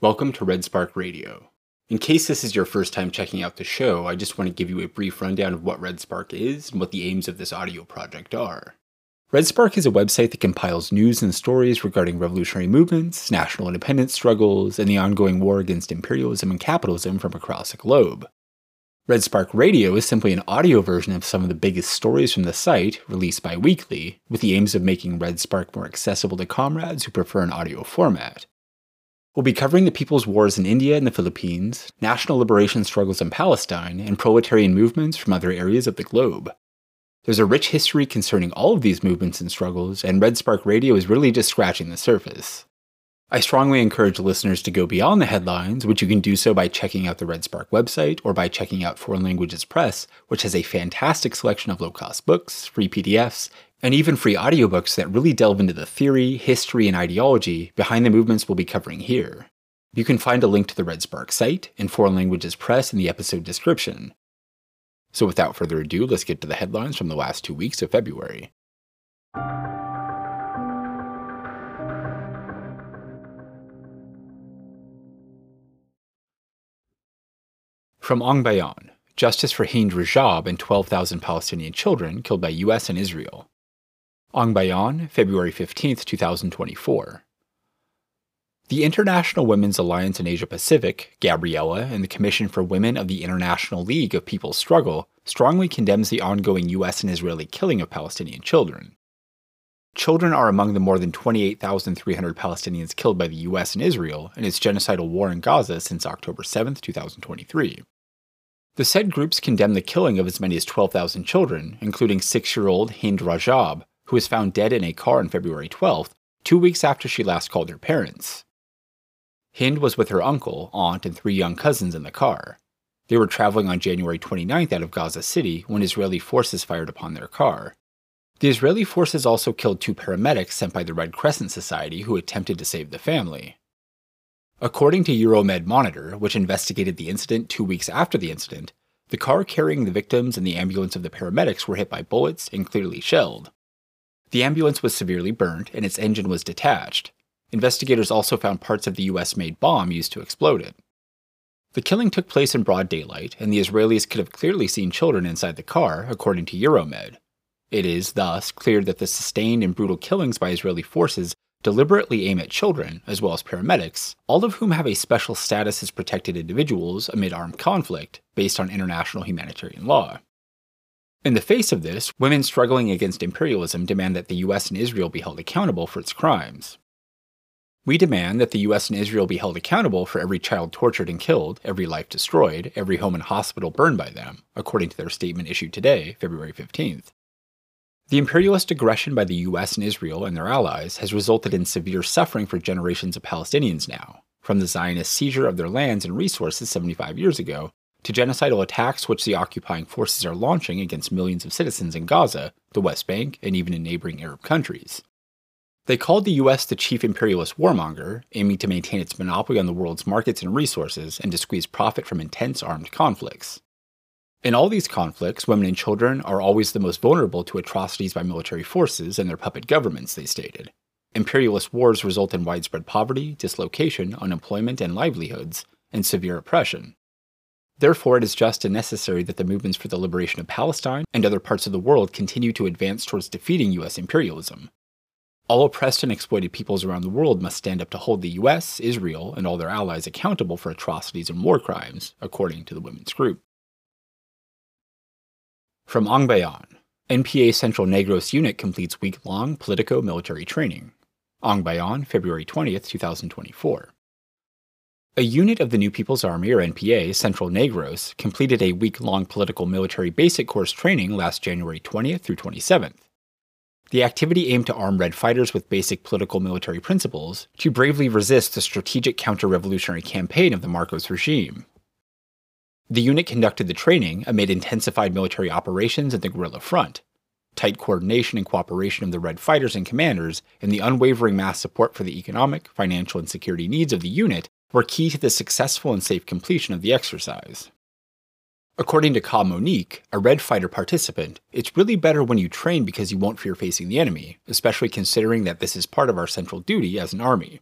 Welcome to Redspark Radio. In case this is your first time checking out the show, I just want to give you a brief rundown of what Redspark is and what the aims of this audio project are. Redspark is a website that compiles news and stories regarding revolutionary movements, national independence struggles, and the ongoing war against imperialism and capitalism from across the globe. Redspark Radio is simply an audio version of some of the biggest stories from the site, released bi-weekly, with the aims of making Redspark more accessible to comrades who prefer an audio format. We'll be covering the people's wars in India and the Philippines, national liberation struggles in Palestine, and proletarian movements from other areas of the globe. There's a rich history concerning all of these movements and struggles, and Redspark Radio is really just scratching the surface. I strongly encourage listeners to go beyond the headlines, which you can do so by checking out the Redspark website or by checking out Foreign Languages Press, which has a fantastic selection of low-cost books, free PDFs, and even free audiobooks that really delve into the theory, history, and ideology behind the movements we'll be covering here. You can find a link to the Redspark site and Foreign Languages Press in the episode description. So without further ado, let's get to the headlines from the last 2 weeks of February. From Ang Bayan, justice for Hind Rajab and 12,000 Palestinian children killed by U.S. and Israel. Ang Bayan, February 15, 2024. The International Women's Alliance in Asia Pacific, Gabriella, and the Commission for Women of the International League of People's Struggle strongly condemns the ongoing U.S. and Israeli killing of Palestinian children. Children are among the more than 28,300 Palestinians killed by the U.S. and Israel in its genocidal war in Gaza since October 7, 2023. The said groups condemn the killing of as many as 12,000 children, including 6-year-old Hind Rajab, who was found dead in a car on February 12, 2 weeks after she last called her parents. Hind was with her uncle, aunt, and 3 young cousins in the car. They were traveling on January 29th out of Gaza City when Israeli forces fired upon their car. The Israeli forces also killed 2 paramedics sent by the Red Crescent Society who attempted to save the family. According to EuroMed Monitor, which investigated the incident 2 weeks after the incident, the car carrying the victims and the ambulance of the paramedics were hit by bullets and clearly shelled. The ambulance was severely burnt and its engine was detached. Investigators also found parts of the US-made bomb used to explode it. The killing took place in broad daylight, and the Israelis could have clearly seen children inside the car, according to EuroMed. It is, thus, clear that the sustained and brutal killings by Israeli forces deliberately aim at children, as well as paramedics, all of whom have a special status as protected individuals amid armed conflict, based on international humanitarian law. In the face of this, women struggling against imperialism demand that the US and Israel be held accountable for its crimes. We demand that the U.S. and Israel be held accountable for every child tortured and killed, every life destroyed, every home and hospital burned by them, according to their statement issued today, February 15th. The imperialist aggression by the U.S. and Israel and their allies has resulted in severe suffering for generations of Palestinians now, from the Zionist seizure of their lands and resources 75 years ago, to genocidal attacks which the occupying forces are launching against millions of citizens in Gaza, the West Bank, and even in neighboring Arab countries. They called the U.S. the chief imperialist warmonger, aiming to maintain its monopoly on the world's markets and resources and to squeeze profit from intense armed conflicts. In all these conflicts, women and children are always the most vulnerable to atrocities by military forces and their puppet governments, they stated. Imperialist wars result in widespread poverty, dislocation, unemployment, and livelihoods, and severe oppression. Therefore, it is just and necessary that the movements for the liberation of Palestine and other parts of the world continue to advance towards defeating U.S. imperialism. All oppressed and exploited peoples around the world must stand up to hold the U.S., Israel, and all their allies accountable for atrocities and war crimes, according to the women's group. From Ang Bayan, NPA Central Negros Unit completes week-long politico-military training. Ang Bayan, February 20, 2024. A unit of the New People's Army, or NPA, Central Negros, completed a week-long political-military basic course training last January 20th through 27th. The activity aimed to arm Red fighters with basic political military principles to bravely resist the strategic counter-revolutionary campaign of the Marcos regime. The unit conducted the training amid intensified military operations at the guerrilla front, tight coordination and cooperation of the Red fighters and commanders, and the unwavering mass support for the economic, financial, and security needs of the unit were key to the successful and safe completion of the exercise. According to Ka Monique, a Red fighter participant, it's really better when you train because you won't fear facing the enemy, especially considering that this is part of our central duty as an army.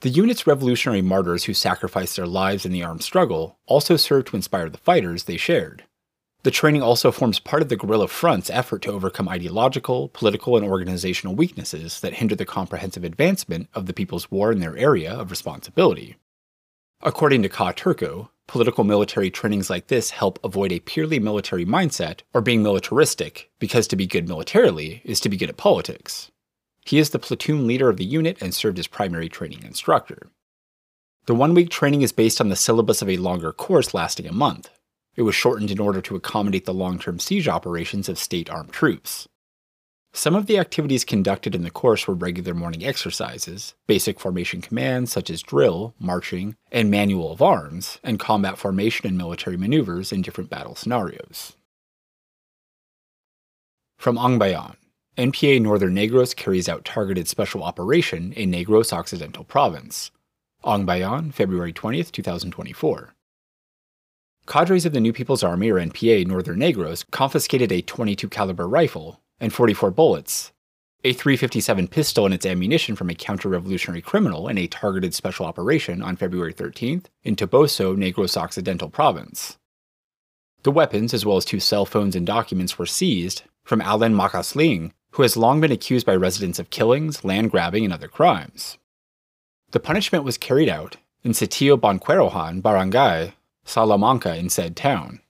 The unit's revolutionary martyrs who sacrificed their lives in the armed struggle also served to inspire the fighters they shared. The training also forms part of the guerrilla front's effort to overcome ideological, political, and organizational weaknesses that hinder the comprehensive advancement of the People's War in their area of responsibility. According to Ka Turko, political military trainings like this help avoid a purely military mindset or being militaristic, because to be good militarily is to be good at politics. He is the platoon leader of the unit and served as primary training instructor. The one-week training is based on the syllabus of a longer course lasting a month. It was shortened in order to accommodate the long-term siege operations of state armed troops. Some of the activities conducted in the course were regular morning exercises, basic formation commands such as drill, marching, and manual of arms, and combat formation and military maneuvers in different battle scenarios. From Ang Bayan, NPA Northern Negros carries out targeted special operation in Negros Occidental Province. Ang Bayan, February 20, 2024. Cadres of the New People's Army, or NPA Northern Negros, confiscated a .22 caliber rifle and 44 bullets, a .357 pistol and its ammunition from a counter-revolutionary criminal in a targeted special operation on February 13th in Toboso, Negros Occidental Province. The weapons, as well as 2 cell phones and documents, were seized from Alan Macasling, who has long been accused by residents of killings, land grabbing, and other crimes. The punishment was carried out in Sitio Bonquerohan, Barangay Salamanca in said town.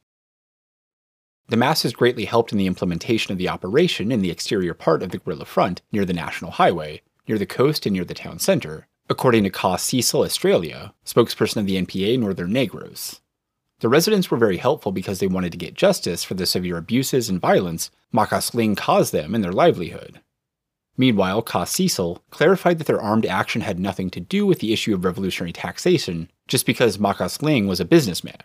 The masses greatly helped in the implementation of the operation in the exterior part of the guerrilla front near the National Highway, near the coast and near the town center, according to Ka Cecil Australia, spokesperson of the NPA Northern Negros. The residents were very helpful because they wanted to get justice for the severe abuses and violence Macasling caused them in their livelihood. Meanwhile, Ka Cecil clarified that their armed action had nothing to do with the issue of revolutionary taxation just because Macasling was a businessman.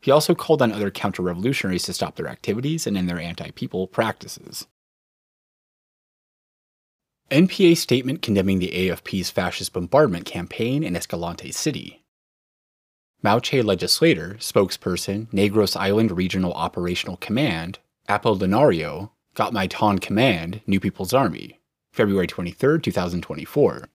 He also called on other counter-revolutionaries to stop their activities and end their anti-people practices. NPA statement condemning the AFP's fascist bombardment campaign in Escalante City. Mauche legislator, spokesperson, Negros Island Regional Operational Command, Apolinario Gatmaitan Command, New People's Army, February 23, 2024.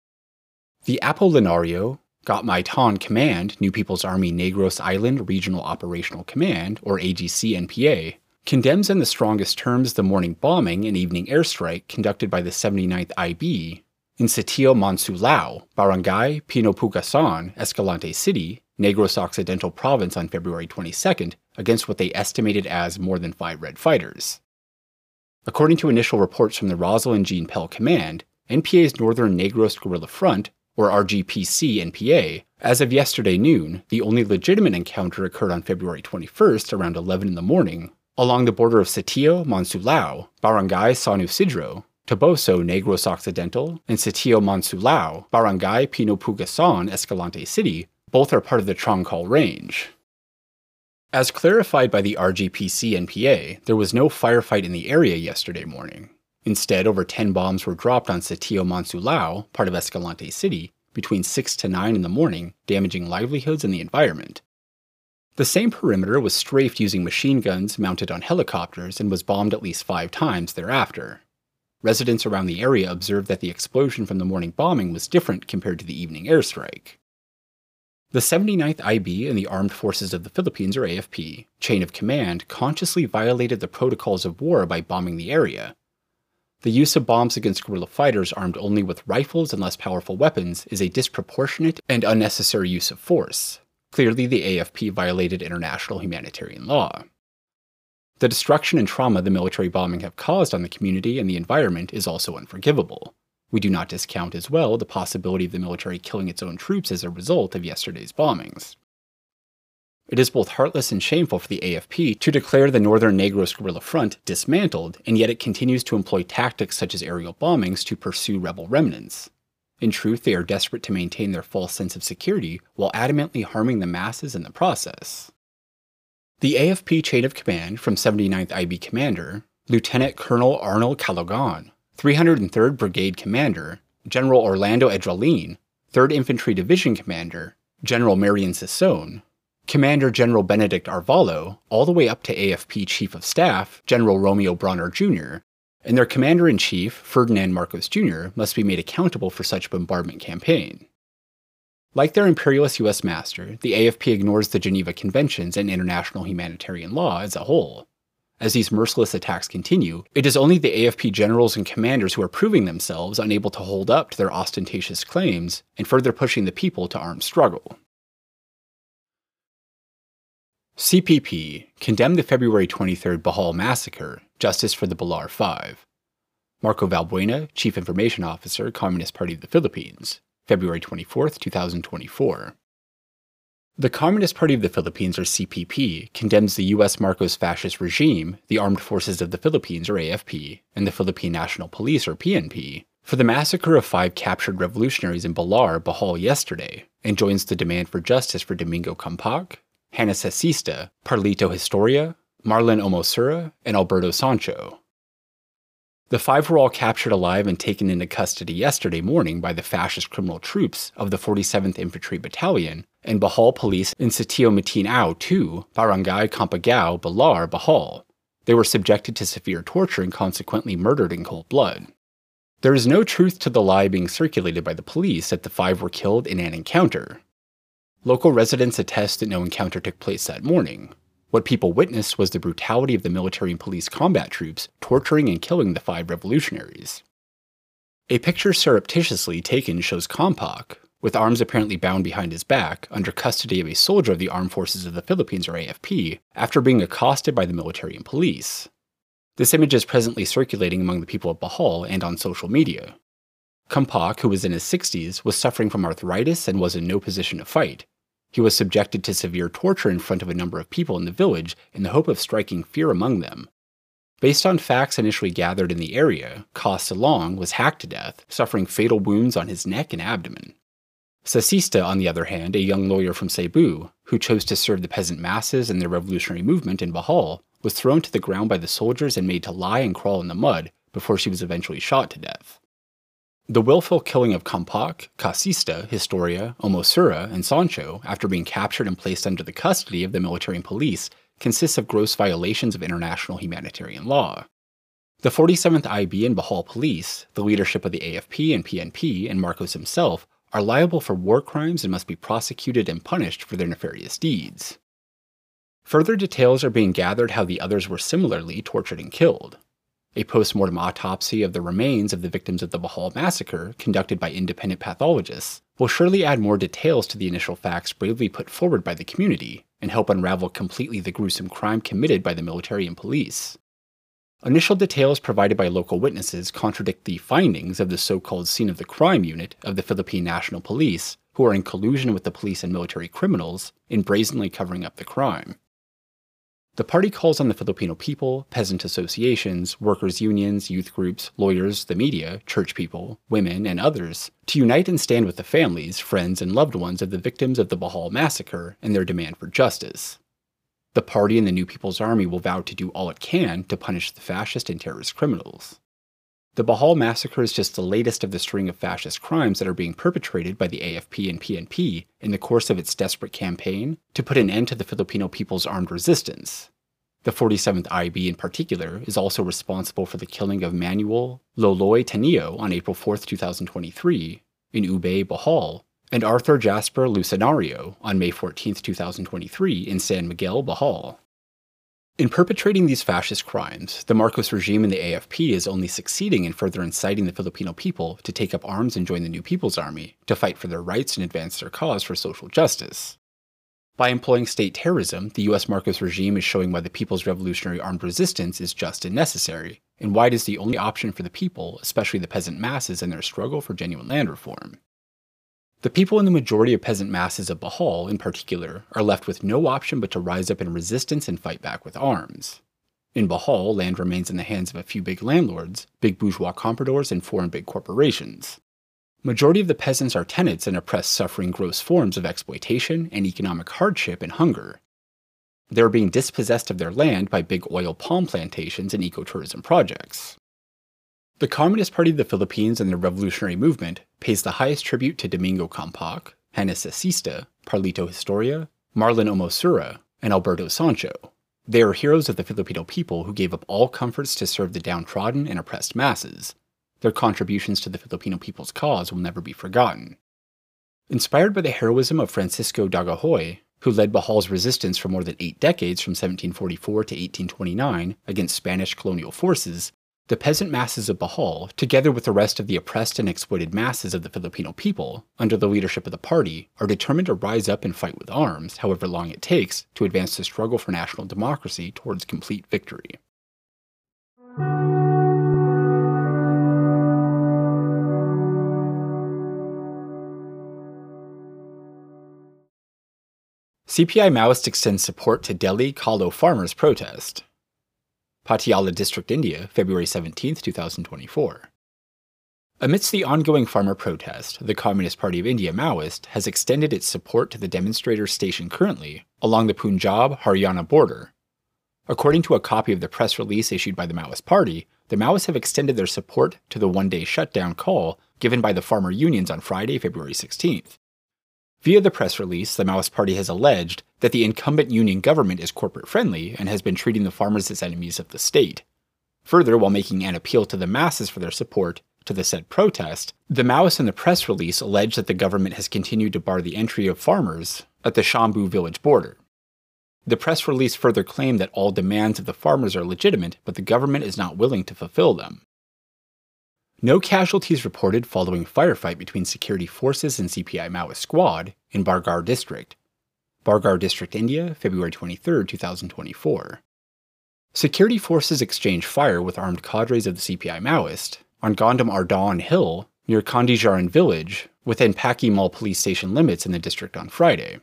The Apolinario Gatmaitan Command, New People's Army Negros Island Regional Operational Command, or AGCNPA, condemns in the strongest terms the morning bombing and evening airstrike conducted by the 79th IB in Sitio Monsulao, Barangay Pinopucasan, Escalante City, Negros Occidental Province on February 22nd against what they estimated as more than 5 Red fighters. According to initial reports from the Rosalyn Jean Pell Command, NPA's Northern Negros Guerrilla Front, or RGPC-NPA, as of yesterday noon, the only legitimate encounter occurred on February 21st around 11 in the morning, along the border of Sitio Monsulao, Barangay San Isidro, Toboso, Negros Occidental, and Sitio Monsulao, Barangay Pinopucasan, Escalante City. Both are part of the Troncal Range. As clarified by the RGPC-NPA, there was no firefight in the area yesterday morning. Instead, over 10 bombs were dropped on Sitio Monsulao, part of Escalante City, between 6 to 9 in the morning, damaging livelihoods and the environment. The same perimeter was strafed using machine guns mounted on helicopters and was bombed at least 5 times thereafter. Residents around the area observed that the explosion from the morning bombing was different compared to the evening airstrike. The 79th IB and the Armed Forces of the Philippines, or AFP, chain of command consciously violated the protocols of war by bombing the area. The use of bombs against guerrilla fighters armed only with rifles and less powerful weapons is a disproportionate and unnecessary use of force. Clearly, the AFP violated international humanitarian law. The destruction and trauma the military bombing have caused on the community and the environment is also unforgivable. We do not discount as well the possibility of the military killing its own troops as a result of yesterday's bombings. It is both heartless and shameful for the AFP to declare the Northern Negros Guerrilla Front dismantled, and yet it continues to employ tactics such as aerial bombings to pursue rebel remnants. In truth, they are desperate to maintain their false sense of security while adamantly harming the masses in the process. The AFP chain of command from 79th IB Commander, Lieutenant Colonel Arnold Calogon, 303rd Brigade Commander, General Orlando Edralin, 3rd Infantry Division Commander, General Marian Sasone, Commander General Benedict Arvalo, all the way up to AFP Chief of Staff, General Romeo Bronner Jr., and their Commander-in-Chief, Ferdinand Marcos Jr., must be made accountable for such bombardment campaign. Like their imperialist U.S. master, the AFP ignores the Geneva Conventions and international humanitarian law as a whole. As these merciless attacks continue, it is only the AFP generals and commanders who are proving themselves unable to hold up to their ostentatious claims and further pushing the people to armed struggle. CPP condemned the February 23 Bohol massacre, Justice for the Bilar 5. Marco Valbuena, Chief Information Officer, Communist Party of the Philippines, February 24, 2024. The Communist Party of the Philippines, or CPP, condemns the U.S. Marcos fascist regime, the Armed Forces of the Philippines, or AFP, and the Philippine National Police, or PNP, for the massacre of 5 captured revolutionaries in Bilar, Bohol yesterday, and joins the demand for justice for Domingo Campak, Hannah Sesista, Parlito Historia, Marlon Omosura, and Alberto Sancho. The 5 were all captured alive and taken into custody yesterday morning by the fascist criminal troops of the 47th Infantry Battalion and Bohol Police in Sitio Matinao 2, Barangay Campagao, Bilar, Bohol. They were subjected to severe torture and consequently murdered in cold blood. There is no truth to the lie being circulated by the police that the 5 were killed in an encounter. Local residents attest that no encounter took place that morning. What people witnessed was the brutality of the military and police combat troops torturing and killing the 5 revolutionaries. A picture surreptitiously taken shows Campak, with arms apparently bound behind his back, under custody of a soldier of the Armed Forces of the Philippines, or AFP, after being accosted by the military and police. This image is presently circulating among the people of Bohol and on social media. Campak, who was in his 60s, was suffering from arthritis and was in no position to fight. He was subjected to severe torture in front of a number of people in the village in the hope of striking fear among them. Based on facts initially gathered in the area, Ka Silong was hacked to death, suffering fatal wounds on his neck and abdomen. Sesista, on the other hand, a young lawyer from Cebu, who chose to serve the peasant masses in their revolutionary movement in Bohol, was thrown to the ground by the soldiers and made to lie and crawl in the mud before she was eventually shot to death. The willful killing of Campak, Ka Sesista, Historia, Omosura, and Sancho after being captured and placed under the custody of the military and police consists of gross violations of international humanitarian law. The 47th IB and Bohol Police, the leadership of the AFP and PNP, and Marcos himself are liable for war crimes and must be prosecuted and punished for their nefarious deeds. Further details are being gathered how the others were similarly tortured and killed. A post-mortem autopsy of the remains of the victims of the Bohol massacre, conducted by independent pathologists, will surely add more details to the initial facts bravely put forward by the community and help unravel completely the gruesome crime committed by the military and police. Initial details provided by local witnesses contradict the findings of the so-called scene of the crime unit of the Philippine National Police, who are in collusion with the police and military criminals in brazenly covering up the crime. The party calls on the Filipino people, peasant associations, workers' unions, youth groups, lawyers, the media, church people, women, and others to unite and stand with the families, friends, and loved ones of the victims of the Bohol massacre in their demand for justice. The party and the New People's Army will vow to do all it can to punish the fascist and terrorist criminals. The Bohol massacre is just the latest of the string of fascist crimes that are being perpetrated by the AFP and PNP in the course of its desperate campaign to put an end to the Filipino people's armed resistance. The 47th IB in particular is also responsible for the killing of Manuel Loloy Tanio on April 4, 2023, in Ubay, Bohol, and Arthur Jasper Lucinario on May 14, 2023, in San Miguel, Bohol. In perpetrating these fascist crimes, the Marcos regime and the AFP is only succeeding in further inciting the Filipino people to take up arms and join the New People's Army to fight for their rights and advance their cause for social justice. By employing state terrorism, the U.S. Marcos regime is showing why the people's revolutionary armed resistance is just and necessary, and why it is the only option for the people, especially the peasant masses, in their struggle for genuine land reform. The people in the majority of peasant masses of Bohol, in particular, are left with no option but to rise up in resistance and fight back with arms. In Bohol, land remains in the hands of a few big landlords, big bourgeois compradors, and foreign big corporations. Majority of the peasants are tenants and oppressed, suffering gross forms of exploitation and economic hardship and hunger. They are being dispossessed of their land by big oil palm plantations and ecotourism projects. The Communist Party of the Philippines and their revolutionary movement pays the highest tribute to Domingo Campak, Hannah Sesista, Parlito Historia, Marlon Omosura, and Alberto Sancho. They are heroes of the Filipino people who gave up all comforts to serve the downtrodden and oppressed masses. Their contributions to the Filipino people's cause will never be forgotten. Inspired by the heroism of Francisco Dagahoy, who led Bajal's resistance for more than 8 decades from 1744 to 1829 against Spanish colonial forces, the peasant masses of Bajal, together with the rest of the oppressed and exploited masses of the Filipino people, under the leadership of the party, are determined to rise up and fight with arms, however long it takes, to advance the struggle for national democracy towards complete victory. CPI Maoist extends support to Delhi Kalo Farmers Protest. Patiala District, India, February 17, 2024. Amidst the ongoing farmer protest, the Communist Party of India Maoist has extended its support to the demonstrators stationed currently along the Punjab-Haryana border. According to a copy of the press release issued by the Maoist Party, the Maoists have extended their support to the one-day shutdown call given by the farmer unions on Friday, February 16th. Via the press release, the Maoist Party has alleged that the incumbent union government is corporate-friendly and has been treating the farmers as enemies of the state. Further, while making an appeal to the masses for their support to the said protest, the Maoists in the press release allege that the government has continued to bar the entry of farmers at the Shambu village border. The press release further claimed that all demands of the farmers are legitimate, but the government is not willing to fulfill them. No casualties reported following firefight between security forces and CPI Maoist squad in Bargar District. Bargar District, India, February 23, 2024. Security forces exchange fire with armed cadres of the CPI Maoist on Gandhamardan Hill near Kandijaran village within Pakimal police station limits in the district on Friday.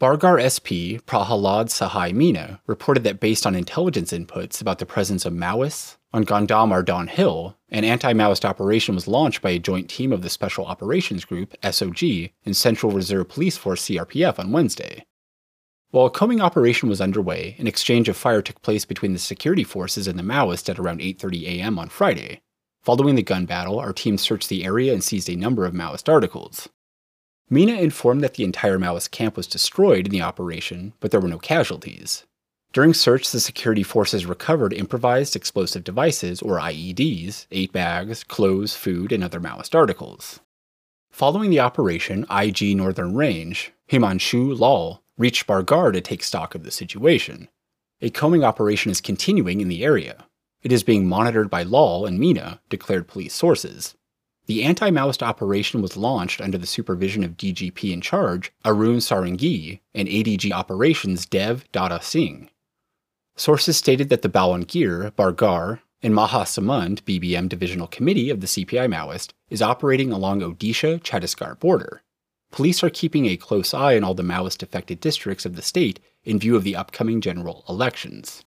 Bargar SP Prahalad Sahai Mina reported that based on intelligence inputs about the presence of Maoists on Gandhamardan Hill, an anti-Maoist operation was launched by a joint team of the Special Operations Group, SOG, and Central Reserve Police Force, CRPF, on Wednesday. While a combing operation was underway, an exchange of fire took place between the security forces and the Maoists at around 8:30 a.m. on Friday. Following the gun battle, our team searched the area and seized a number of Maoist articles. Mina informed that the entire Maoist camp was destroyed in the operation, but there were no casualties. During search, the security forces recovered improvised explosive devices, or IEDs, 8 bags, clothes, food, and other Maoist articles. Following the operation, IG Northern Range, Himanshu Lal, reached Bargar to take stock of the situation. A combing operation is continuing in the area. It is being monitored by Lal and Mina, declared police sources. The anti-Maoist operation was launched under the supervision of DGP in charge, Arun Sarangi, and ADG Operations Dev Dada Singh. Sources stated that the Balangir, Bargar, and Mahasamund BBM Divisional Committee of the CPI Maoist is operating along Odisha-Chhattisgarh border. Police are keeping a close eye on all the Maoist-affected districts of the state in view of the upcoming general elections.